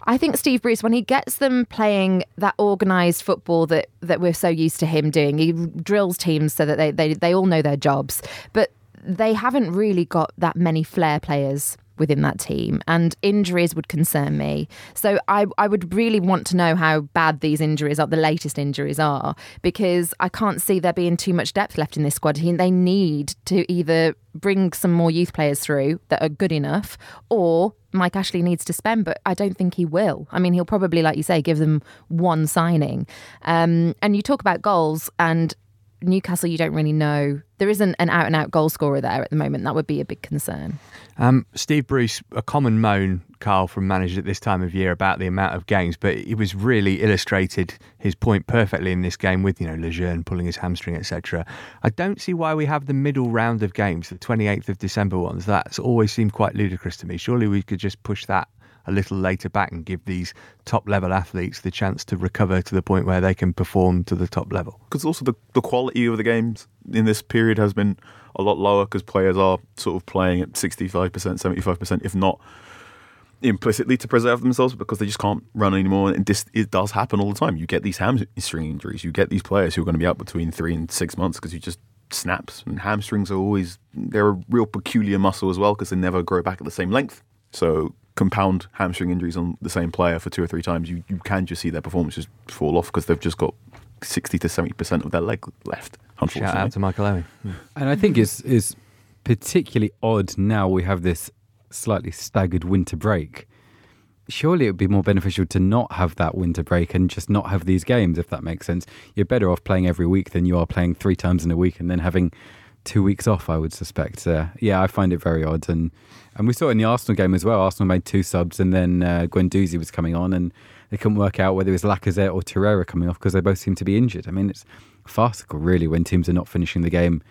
I think Steve Bruce, when he gets them playing that organised football that we're so used to him doing, he drills teams so that they all know their jobs. But they haven't really got that many flair players within that team, and injuries would concern me. So I would really want to know how bad these injuries are, the latest injuries are, because I can't see there being too much depth left in this squad. They need to either bring some more youth players through that are good enough, or Mike Ashley needs to spend, but I don't think he will. I mean, he'll probably, like you say, give them one signing. And you talk about goals, and Newcastle, you don't really know. There isn't an out-and-out goal scorer there at the moment. That would be a big concern. Steve Bruce, a common moan, Carl, from managers at this time of year about the amount of games, but it was really illustrated his point perfectly in this game with, Lejeune pulling his hamstring, etc. I don't see why we have the middle round of games, the 28th of December ones. That's always seemed quite ludicrous to me. Surely we could just push that a little later back and give these top-level athletes the chance to recover to the point where they can perform to the top level. Because also the quality of the games in this period has been a lot lower because players are sort of playing at 65%, 75%, if not implicitly to preserve themselves, because they just can't run anymore. And it does happen all the time. You get these hamstring injuries. You get these players who are going to be out between 3 and 6 months because you just snaps. And hamstrings are always, they're a real peculiar muscle as well because they never grow back at the same length. So compound hamstring injuries on the same player for 2 or 3 times, you can just see their performances fall off because they've just got 60 to 70% of their leg left, unfortunately. Shout out to Michael Owen. Yeah. And I think it's particularly odd now we have this slightly staggered winter break. Surely it would be more beneficial to not have that winter break and just not have these games, if that makes sense. You're better off playing every week than you are playing 3 times in a week and then having 2 weeks off, I would suspect. Yeah, I find it very odd. And we saw it in the Arsenal game as well. Arsenal made 2 subs and then Guendouzi was coming on and they couldn't work out whether it was Lacazette or Torreira coming off because they both seemed to be injured. I mean, it's farcical, really, when teams are not finishing the game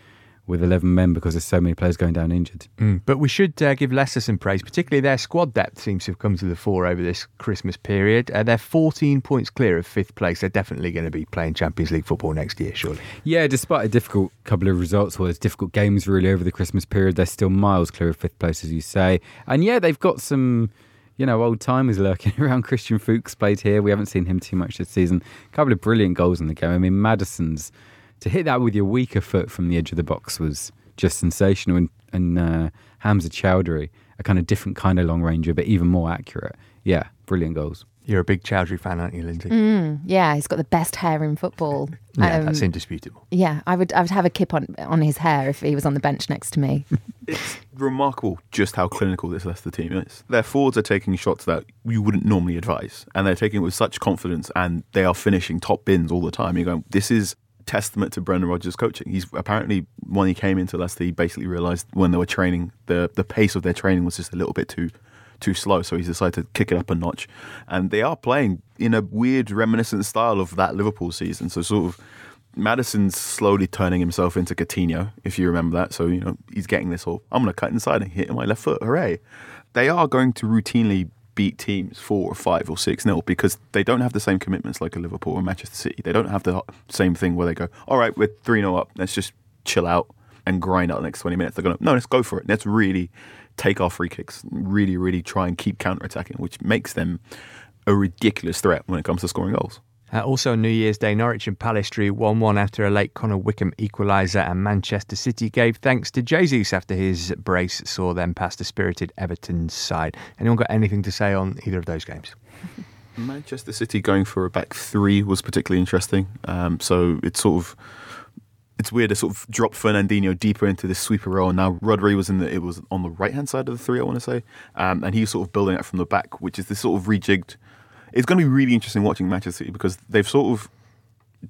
with 11 men because there's so many players going down injured. But we should give Leicester some praise, particularly their squad depth seems to have come to the fore over this Christmas period. They're 14 points clear of 5th place. They're definitely going to be playing Champions League football next year, surely. Yeah, despite a difficult couple of results, or those difficult games really over the Christmas period, they're still miles clear of 5th place, as you say. And yeah, they've got some, old timers lurking around. Christian Fuchs played here. We haven't seen him too much this season. A couple of brilliant goals in the game. I mean, Maddison's, to hit that with your weaker foot from the edge of the box was just sensational. And Hamza Chowdhury, a kind of different kind of long ranger, but even more accurate. Yeah, brilliant goals. You're a big Chowdhury fan, aren't you, Lindsay? Yeah, he's got the best hair in football. Yeah, that's indisputable. Yeah, I would have a kip on his hair if he was on the bench next to me. It's remarkable just how clinical this Leicester team is. Their forwards are taking shots that you wouldn't normally advise, and they're taking it with such confidence, and they are finishing top bins all the time. You're going, this is testament to Brendan Rodgers' coaching. He's apparently, when he came into Leicester, he basically realised when they were training, the pace of their training was just a little bit too slow, so he's decided to kick it up a notch. And they are playing in a weird reminiscent style of that Liverpool season. So sort of Maddison's slowly turning himself into Coutinho, if you remember that. So, he's getting this whole, I'm going to cut inside and hit in my left foot, hooray. They are going to routinely beat teams 4 or 5 or 6-0 because they don't have the same commitments like a Liverpool or Manchester City. They don't have the same thing where they go, all right, we're 3-0 up, let's just chill out and grind out the next 20 minutes. They're going, no, let's go for it. Let's really take our free kicks, really, really try and keep counter-attacking, which makes them a ridiculous threat when it comes to scoring goals. Also on New Year's Day, Norwich and Palace drew 1-1 after a late Connor Wickham equaliser, and Manchester City gave thanks to Jesus after his brace saw them past a spirited Everton side. Anyone got anything to say on either of those games? Manchester City going for a back three was particularly interesting. So it's weird. They sort of dropped Fernandinho deeper into this sweeper role. And now Rodri was on the right-hand side of the three, I want to say. And he was sort of building it from the back, which is this sort of rejigged. It's going to be really interesting watching Manchester City because they've sort of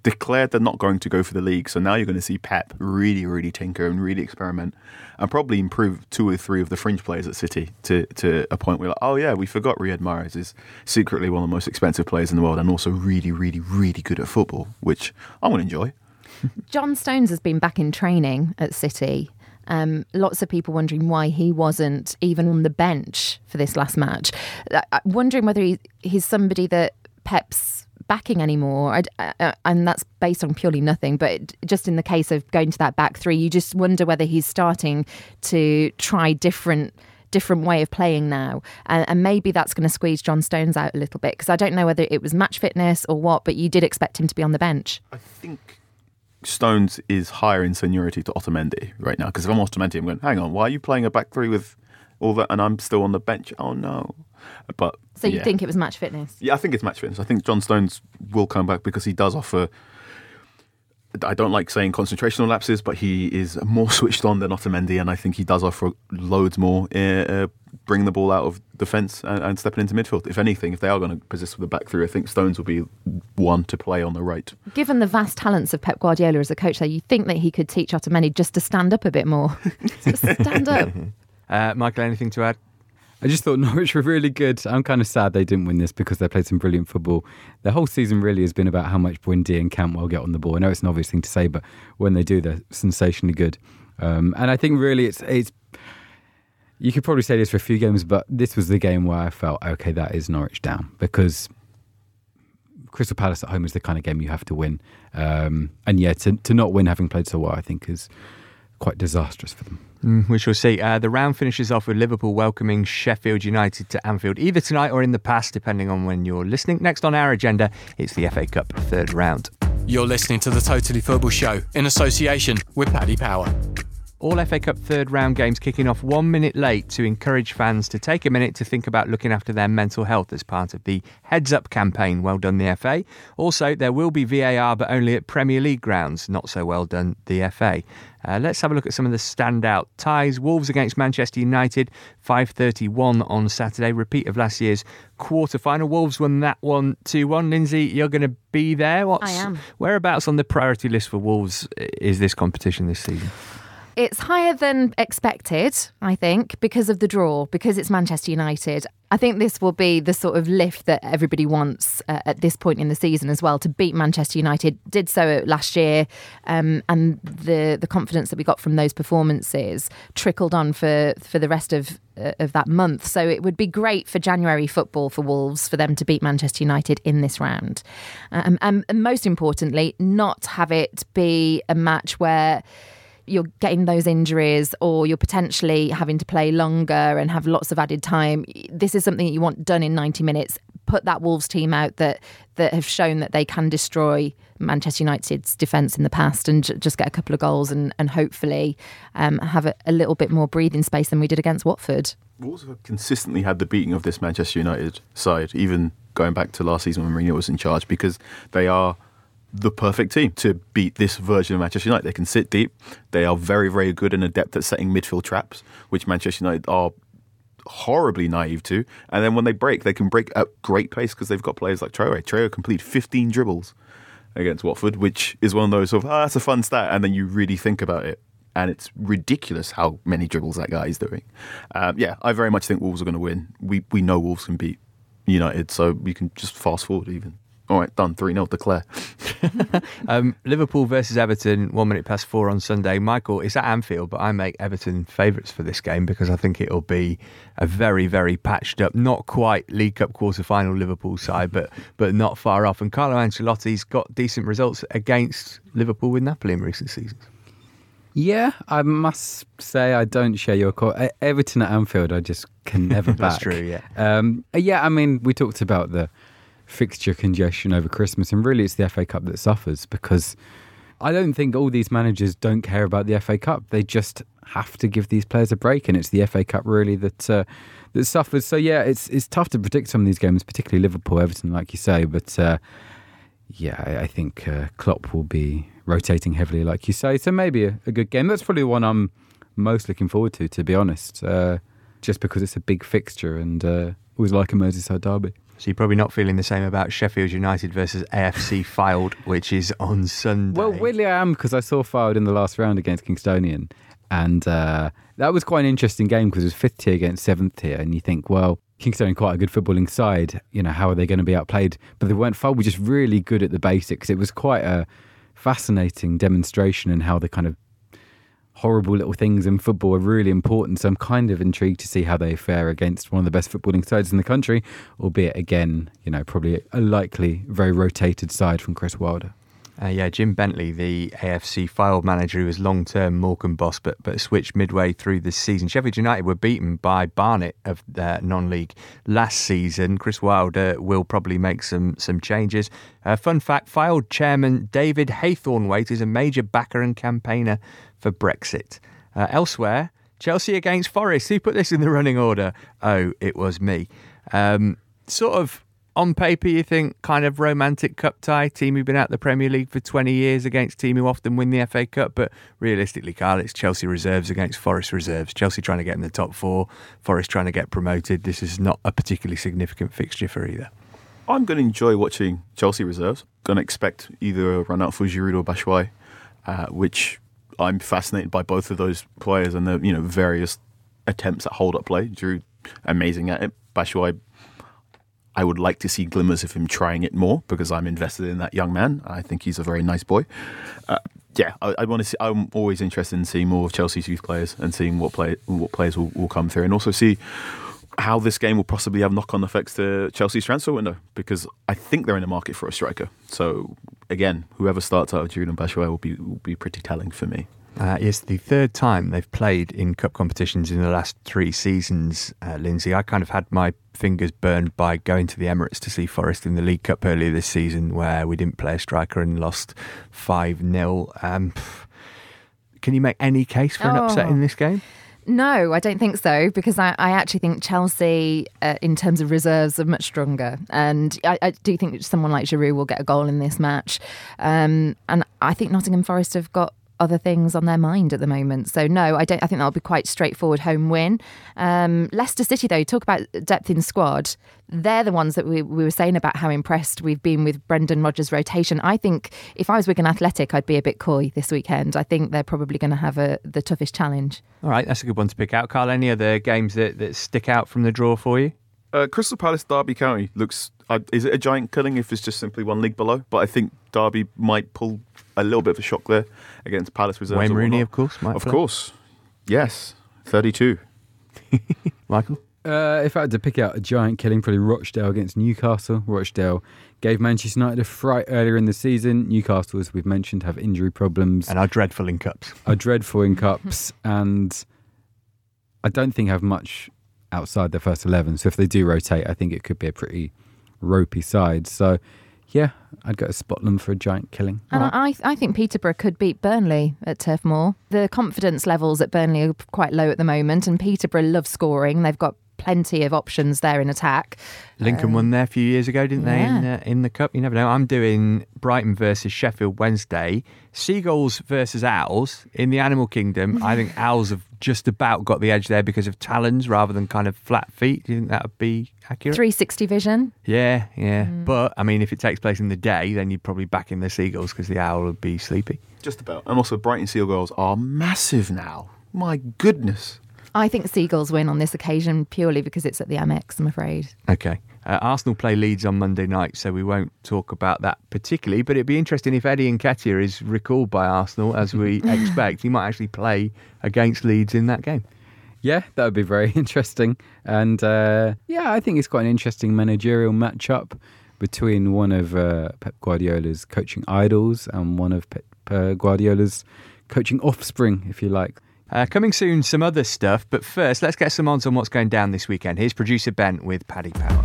declared they're not going to go for the league. So now you're going to see Pep really, really tinker and really experiment and probably improve 2 or 3 of the fringe players at City to a point where, like, oh yeah, we forgot Riyad Mahrez is secretly one of the most expensive players in the world and also really, really, really good at football, which I'm going to enjoy. John Stones has been back in training at City. Lots of people wondering why he wasn't even on the bench for this last match. Wondering whether he's somebody that Pep's backing anymore. And that's based on purely nothing. But just in the case of going to that back three, you just wonder whether he's starting to try different way of playing now. And maybe that's going to squeeze John Stones out a little bit. Because I don't know whether it was match fitness or what, but you did expect him to be on the bench. I think Stones is higher in seniority to Otamendi right now, because if I'm Otamendi, I'm going, hang on, why are you playing a back three with all that and I'm still on the bench? Oh no. But so you think it was match fitness? Yeah, I think it's match fitness. I think John Stones will come back because he does offer, I don't like saying concentrational lapses, but he is more switched on than Otamendi, and I think he does offer loads more bring the ball out of defence and stepping into midfield. If anything, if they are going to persist with the back three, I think Stones will be one to play on the right. Given the vast talents of Pep Guardiola as a coach there, you think that he could teach Otamendi just to stand up a bit more. Just stand up. Michael, anything to add? I just thought Norwich were really good. I'm kind of sad they didn't win this because they played some brilliant football. The whole season really has been about how much Buendia and Cantwell get on the ball. I know it's an obvious thing to say, but when they do, they're sensationally good. And I think really it's you could probably say this for a few games, but this was the game where I felt, OK, that is Norwich down, because Crystal Palace at home is the kind of game you have to win. And yeah, to not win having played so well, I think is quite disastrous for them. We shall see. The round finishes off with Liverpool welcoming Sheffield United to Anfield, either tonight or in the past, depending on when you're listening. Next on our agenda, it's the FA Cup third round. You're listening to The Totally Football Show in association with Paddy Power. All FA Cup third round games kicking off 1 minute late to encourage fans to take a minute to think about looking after their mental health as part of the Heads Up campaign. Well done, the FA. Also, there will be VAR, but only at Premier League grounds. Not so well done, the FA. Let's have a look at some of the standout ties. Wolves against Manchester United, 5:31 on Saturday. Repeat of last year's quarter-final. Wolves won that one 2-1. Lindsay, you're going to be there. I am. Whereabouts on the priority list for Wolves is this competition this season? It's higher than expected, I think, because of the draw, because it's Manchester United. I think this will be the sort of lift that everybody wants at this point in the season as well, to beat Manchester United. Did so last year, and the confidence that we got from those performances trickled on for the rest of that month. So it would be great for January football for Wolves for them to beat Manchester United in this round. And most importantly, not have it be a match where you're getting those injuries or you're potentially having to play longer and have lots of added time. This is something that you want done in 90 minutes. Put that Wolves team out that have shown that they can destroy Manchester United's defence in the past, and just get a couple of goals and hopefully have a little bit more breathing space than we did against Watford. Wolves have consistently had the beating of this Manchester United side, even going back to last season when Mourinho was in charge, because they are the perfect team to beat this version of Manchester United. They can sit deep. They are very, very good and adept at setting midfield traps, which Manchester United are horribly naive to. And then when they break, they can break at great pace because they've got players like Traoré. Traoré completed 15 dribbles against Watford, which is one of those that's a fun stat. And then you really think about it, and it's ridiculous how many dribbles that guy is doing. I very much think Wolves are going to win. We know Wolves can beat United, so we can just fast forward even. All right, done. 3-0, declare. Liverpool versus Everton, 4:01 on Sunday. Michael, it's at Anfield, but I make Everton favourites for this game because I think it'll be a very, very patched up, not quite League Cup quarter-final Liverpool side, but not far off. And Carlo Ancelotti's got decent results against Liverpool with Napoli in recent seasons. Yeah, I must say I don't share your call. Everton at Anfield, I just can never back. That's true, yeah. We talked about the fixture congestion over Christmas, and really it's the FA Cup that suffers, because I don't think all these managers don't care about the FA Cup. They just have to give these players a break, and it's the FA Cup really that suffers. So yeah, it's tough to predict some of these games, particularly Liverpool, Everton, like you say, but I think Klopp will be rotating heavily, like you say, so maybe a good game. That's probably the one I'm most looking forward to be honest, just because it's a big fixture and always like a Merseyside derby. So you're probably not feeling the same about Sheffield United versus AFC Fylde, which is on Sunday. Well, weirdly I am, because I saw Fylde in the last round against Kingstonian. And that was quite an interesting game because it was 5th tier against 7th tier. And you think, well, Kingstonian quite a good footballing side. How are they going to be outplayed? But they weren't. Fylde were just really good at the basics. It was quite a fascinating demonstration and how the kind of horrible little things in football are really important. So I'm kind of intrigued to see how they fare against one of the best footballing sides in the country, albeit again, you know, probably a likely very rotated side from Chris Wilder. Yeah, Jim Bentley, the AFC field manager who was long-term Morecambe boss but switched midway through the season. Sheffield United were beaten by Barnet of the non-league last season. Chris Wilder will probably make some changes. Fun fact, field chairman David Haythornwaite is a major backer and campaigner for Brexit. Elsewhere, Chelsea against Forest. Who put this in the running order? Oh, it was me. Sort of on paper, you think kind of romantic cup tie, team who've been out the Premier League for 20 years against team who often win the FA Cup. But realistically, Kyle, it's Chelsea reserves against Forest reserves. Chelsea trying to get in the top four, Forest trying to get promoted. This is not a particularly significant fixture for either. I'm going to enjoy watching Chelsea reserves. Going to expect either a run out for Giroud or Batshuayi, which I'm fascinated by both of those players and the various attempts at hold-up play. Giroud, amazing at it. Batshuayi, I would like to see glimmers of him trying it more because I'm invested in that young man. I think he's a very nice boy. I want to see. I'm always interested in seeing more of Chelsea's youth players and seeing what players will come through, and also see how this game will possibly have knock-on effects to Chelsea's transfer window, because I think they're in the market for a striker. So again, whoever starts out of Giroud and Batshuayi will be pretty telling for me. It's the third time they've played in cup competitions in the last three seasons, Lindsay. I kind of had my fingers burned by going to the Emirates to see Forest in the League Cup earlier this season, where we didn't play a striker and lost 5-0. Can you make any case for an upset in this game? No, I don't think so, because I actually think Chelsea, in terms of reserves, are much stronger. And I do think someone like Giroud will get a goal in this match. And I think Nottingham Forest have got other things on their mind at the moment. So no, I don't. I think that'll be quite straightforward home win. Leicester City, though, talk about depth in squad. They're the ones that we were saying about how impressed we've been with Brendan Rodgers' rotation. I think if I was Wigan Athletic, I'd be a bit coy this weekend. I think they're probably going to have the toughest challenge. All right, that's a good one to pick out. Carl, any other games that stick out from the draw for you? Crystal Palace, Derby County looks... is it a giant killing if it's just simply one league below? But I think Derby might pull a little bit of a shock there against Palace reserves. Wayne Rooney, of course. Might of play. Course. Yes. 32. Michael? If I had to pick out a giant killing, probably Rochdale against Newcastle. Rochdale gave Manchester United a fright earlier in the season. Newcastle, as we've mentioned, have injury problems. And are dreadful in cups. And I don't think have much outside their first 11. So if they do rotate, I think it could be a pretty ropey side. So yeah, I'd go to Scotland for a giant killing. And right. I think Peterborough could beat Burnley at Turf Moor. The confidence levels at Burnley are quite low at the moment, and Peterborough love scoring. They've got plenty of options there in attack. Lincoln won there a few years ago, didn't they? Yeah. In the Cup, you never know. I'm doing Brighton versus Sheffield Wednesday. Seagulls versus owls in the animal kingdom. I think owls have just about got the edge there because of talons rather than kind of flat feet. Do you think that would be accurate? 360 vision. Yeah. Mm. But, I mean, if it takes place in the day, then you'd probably back in the seagulls because the owl would be sleepy. Just about. And also, Brighton seagulls are massive now. My goodness. I think Seagulls win on this occasion purely because it's at the Amex, I'm afraid. OK. Arsenal play Leeds on Monday night, so we won't talk about that particularly, but it'd be interesting if Eddie Nketiah is recalled by Arsenal, as we expect. He might actually play against Leeds in that game. Yeah, that would be very interesting. And I think it's quite an interesting managerial matchup between one of Pep Guardiola's coaching idols and one of Pep Guardiola's coaching offspring, if you like. Coming soon, some other stuff, but first, let's get some odds on what's going down this weekend. Here's producer Ben with Paddy Power.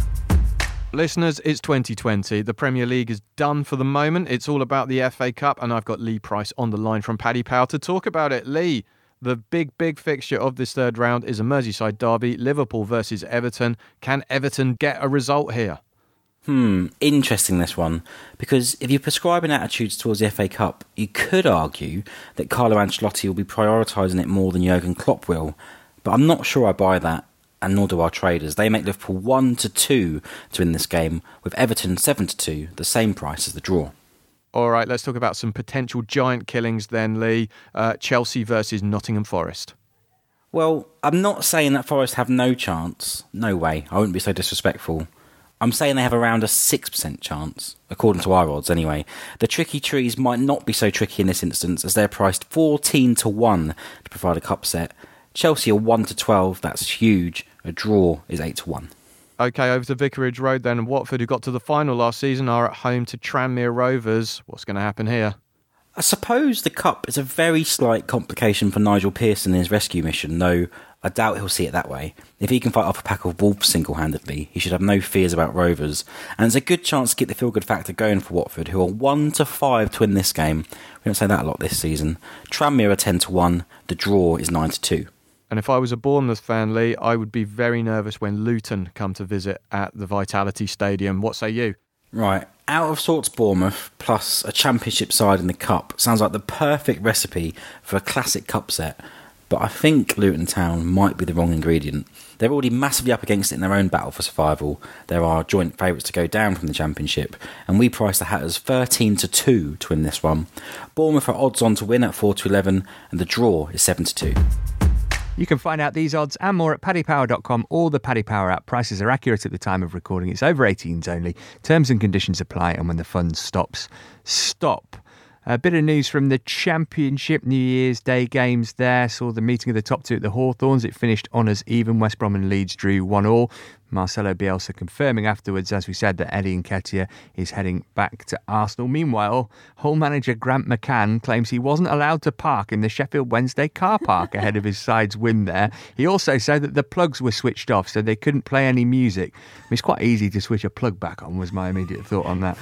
Listeners, it's 2020. The Premier League is done for the moment. It's all about the FA Cup, and I've got Lee Price on the line from Paddy Power to talk about it. Lee, the big fixture of this third round is a Merseyside derby, Liverpool versus Everton. Can Everton get a result here? Interesting this one, because if you're prescribing attitudes towards the FA Cup, you could argue that Carlo Ancelotti will be prioritising it more than Jurgen Klopp will, but I'm not sure I buy that, and nor do our traders. They make Liverpool 1-2 to win this game, with Everton 7-2, the same price as the draw. All right, let's talk about some potential giant killings then, Lee. Chelsea versus Nottingham Forest. Well, I'm not saying that Forest have no chance. No way. I wouldn't be so disrespectful. I'm saying they have around a 6% chance, according to our odds anyway. The tricky trees might not be so tricky in this instance, as they're priced 14-1 to provide a cup set. Chelsea are 1-12, that's huge. A draw is 8-1. OK, over to Vicarage Road then. Watford, who got to the final last season, are at home to Tranmere Rovers. What's going to happen here? I suppose the cup is a very slight complication for Nigel Pearson in his rescue mission, though I doubt he'll see it that way. If he can fight off a pack of wolves single-handedly, he should have no fears about Rovers. And it's a good chance to get the feel-good factor going for Watford, who are 1-5 to win this game. We don't say that a lot this season. Tranmere are 10-1. The draw is 9-2. And if I was a Bournemouth fan, Lee, I would be very nervous when Luton come to visit at the Vitality Stadium. What say you? Right. Out of sorts Bournemouth, plus a championship side in the cup, sounds like the perfect recipe for a classic cup set. But I think Luton Town might be the wrong ingredient. They're already massively up against it in their own battle for survival. There are joint favourites to go down from the championship, and we priced the Hatters 13-2 to win this one. Bournemouth are odds on to win at 4-11, and the draw is 7-2. You can find out these odds and more at paddypower.com or the Paddy Power app. Prices are accurate at the time of recording. It's over 18s only. Terms and conditions apply, and when the fun stops, stop. A bit of news from the Championship New Year's Day games there. Saw the meeting of the top two at the Hawthorns. It finished honours even. West Brom and Leeds drew 1-1. Marcelo Bielsa confirming afterwards, as we said, that Eddie Nketiah is heading back to Arsenal. Meanwhile, Hull manager Grant McCann claims he wasn't allowed to park in the Sheffield Wednesday car park ahead of his side's win there. He also said that the plugs were switched off, so they couldn't play any music. It's quite easy to switch a plug back on, was my immediate thought on that.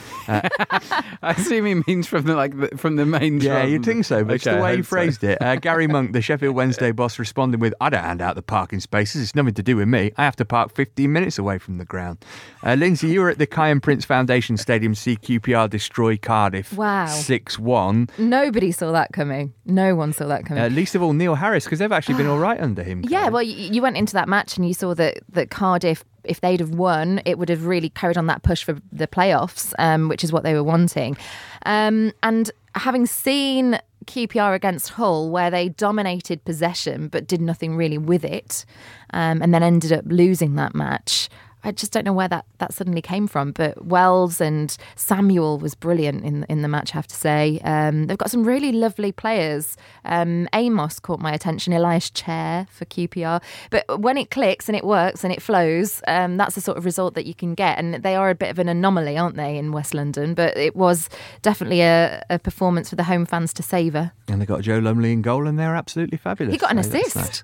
I assume he means from the main drum. Yeah, you'd think so, but okay, it's the way he phrased it. Gary Monk, the Sheffield Wednesday boss, responded with, "I don't hand out the parking spaces. It's nothing to do with me. I have to park 15 minutes away from the ground." Lindsay, you were at the Kyan Prince Foundation Stadium to see QPR destroy Cardiff. Wow. 6-1. Nobody saw that coming. No one saw that coming. Least of all Neil Harris, because they've actually been all right under him. Yeah, Well, you went into that match and you saw that Cardiff, if they'd have won, it would have really carried on that push for the playoffs, which is what they were wanting. And having seen QPR against Hull, where they dominated possession but did nothing really with it, and then ended up losing that match, I just don't know where that suddenly came from. But Wells and Samuel was brilliant in the match, I have to say. They've got some really lovely players. Amos caught my attention, Elias Chair for QPR. But when it clicks and it works and it flows, that's the sort of result that you can get. And they are a bit of an anomaly, aren't they, in West London? But it was definitely a performance for the home fans to savour. And they got Joe Lumley in goal, and they're absolutely fabulous. He got an assist. Nice.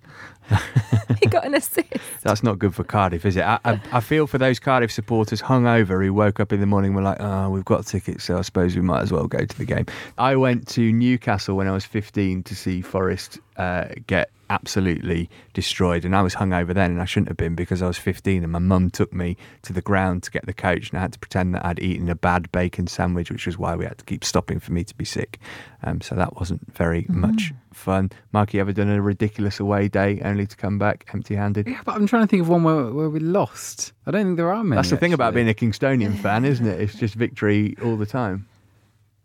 He got an assist. That's not good for Cardiff, is it? I feel for those Cardiff supporters hungover who woke up in the morning and were like, "Oh, we've got tickets, so I suppose we might as well go to the game." I went to Newcastle when I was 15 to see Forest get absolutely destroyed, and I was hungover then, and I shouldn't have been because I was 15, and my mum took me to the ground to get the coach, and I had to pretend that I'd eaten a bad bacon sandwich, which was why we had to keep stopping for me to be sick. So that wasn't very much fun. Mark, you ever done a ridiculous away day only to come back empty-handed? Yeah, but I'm trying to think of one where we lost. I don't think there are many. That's the thing about being a Kingstonian fan, isn't it? It's just victory all the time.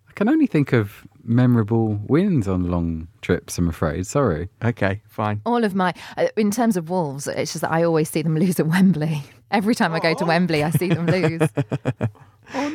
I can only think of memorable wins on long trips, I'm afraid. Sorry. Okay, fine. All of my... in terms of Wolves, it's just that I always see them lose at Wembley. Every time I go to Wembley, I see them lose. Oh,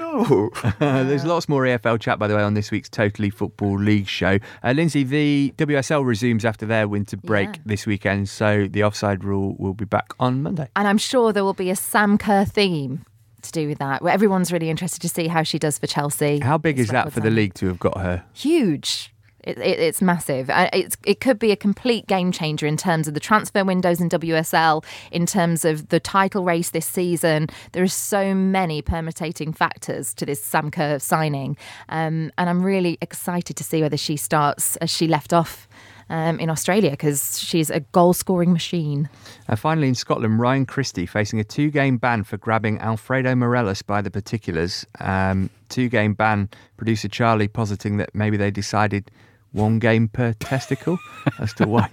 no. There's lots more EFL chat, by the way, on this week's Totally Football League show. Lindsay, the WSL resumes after their winter break this weekend, so the offside rule will be back on Monday. And I'm sure there will be a Sam Kerr theme to do with that. Well, everyone's really interested to see how she does for Chelsea. How big is that for the league to have got her? Huge. It's massive. It could be a complete game changer in terms of the transfer windows in WSL, in terms of the title race this season. There are so many permutating factors to this Sam Kerr signing. And I'm really excited to see whether she starts as she left off in Australia, because she's a goal-scoring machine. Finally, in Scotland, Ryan Christie facing a 2-game ban for grabbing Alfredo Morelos by the particulars. 2-game ban, producer Charlie positing that maybe they decided 1 game per testicle as to why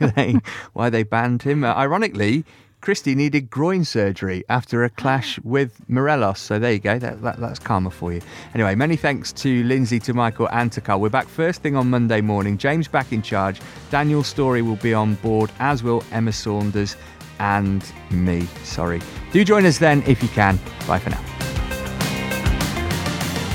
they banned him. Ironically, Christie needed groin surgery after a clash with Morelos. So there you go. That's karma for you. Anyway, many thanks to Lindsay, to Michael and to Carl. We're back first thing on Monday morning. James back in charge. Daniel Story will be on board, as will Emma Saunders and me. Sorry. Do join us then if you can. Bye for now.